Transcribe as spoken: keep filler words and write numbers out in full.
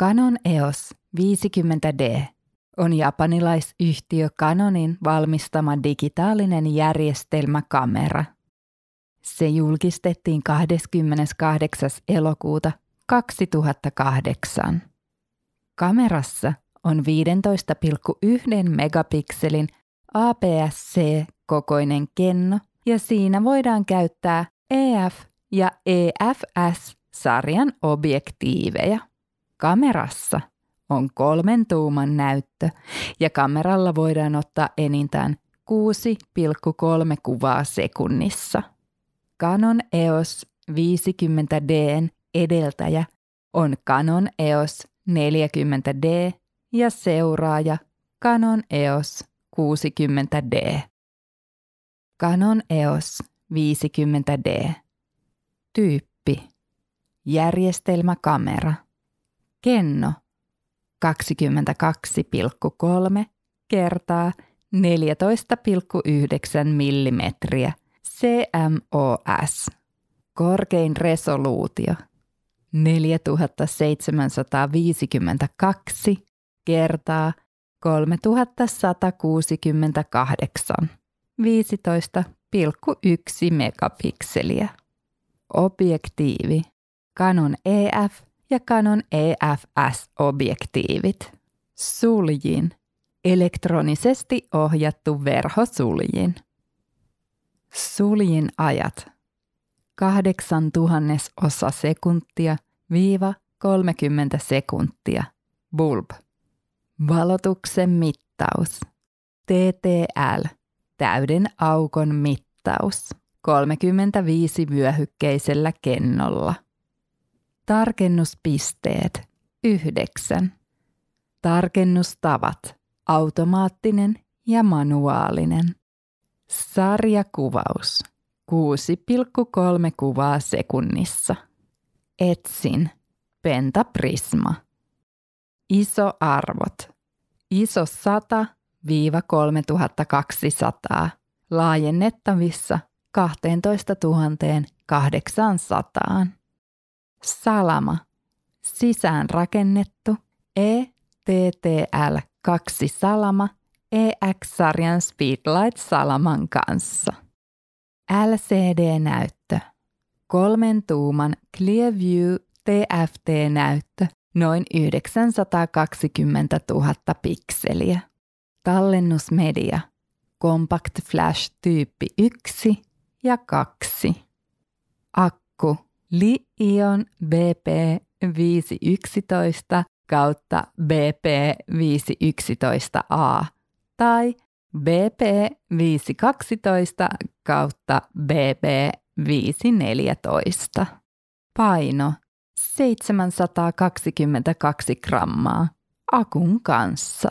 Canon E O S viisikymmentä D on japanilaisyhtiö Canonin valmistama digitaalinen järjestelmäkamera. Se julkistettiin kahdeskymmeneskahdeksas elokuuta kaksituhattakahdeksan. Kamerassa on viisitoista pilkku yksi megapikselin A P S C-kokoinen kenno ja siinä voidaan käyttää E F- ja E F S-sarjan objektiiveja. Kamerassa on kolmen tuuman näyttö ja kameralla voidaan ottaa enintään kuusi pilkku kolme kuvaa sekunnissa. Canon E O S viisikymmentä D:n edeltäjä on Canon E O S neljäkymmentä D ja seuraaja Canon E O S kuusikymmentä D. Canon E O S viisikymmentä D. Tyyppi: järjestelmäkamera. Kenno kaksikymmentäkaksi pilkku kolme kertaa neljätoista pilkku yhdeksän millimetriä C M O S. Korkein resoluutio neljätuhatta seitsemänsataaviisikymmentäkaksi kertaa kolmetuhatta satakuusikymmentäkahdeksan viisitoista pilkku yksi megapikseliä. Objektiivi: Canon E F ja Canon E F S-objektiivit. Suljin: elektronisesti ohjattu verhosuljin. Suljin ajat: kahdeksan tuhannesosa sekuntia viiva kolmekymmentä sekuntia. Bulb. Valotuksen mittaus: T T L, täyden aukon mittaus, kolmekymmentäviisi vyöhykkeisellä kennolla. Tarkennuspisteet: yhdeksän. Tarkennustavat: automaattinen ja manuaalinen. Sarjakuvaus: kuusi pilkku kolme kuvaa sekunnissa. Etsin: pentaprisma. Isoarvot: iso sata kolmetuhattakaksisataa, laajennettavissa kaksitoistatuhatta kahdeksansataan. Salama: sisäänrakennettu E T T L kaksi salama E X-sarjan Speedlight-salaman kanssa. L C D-näyttö: kolmen tuuman Clearview T F T-näyttö, noin yhdeksänsataakaksikymmentätuhatta pikseliä. Tallennusmedia: Compact Flash tyyppi yksi ja kaksi. Akku: Li-ion B P viisisataayksitoista kautta B P viisisataayksitoista A tai B P viisisataakaksitoista kautta B P viisisataaneljätoista. Paino: seitsemänsataakaksikymmentäkaksi grammaa akun kanssa.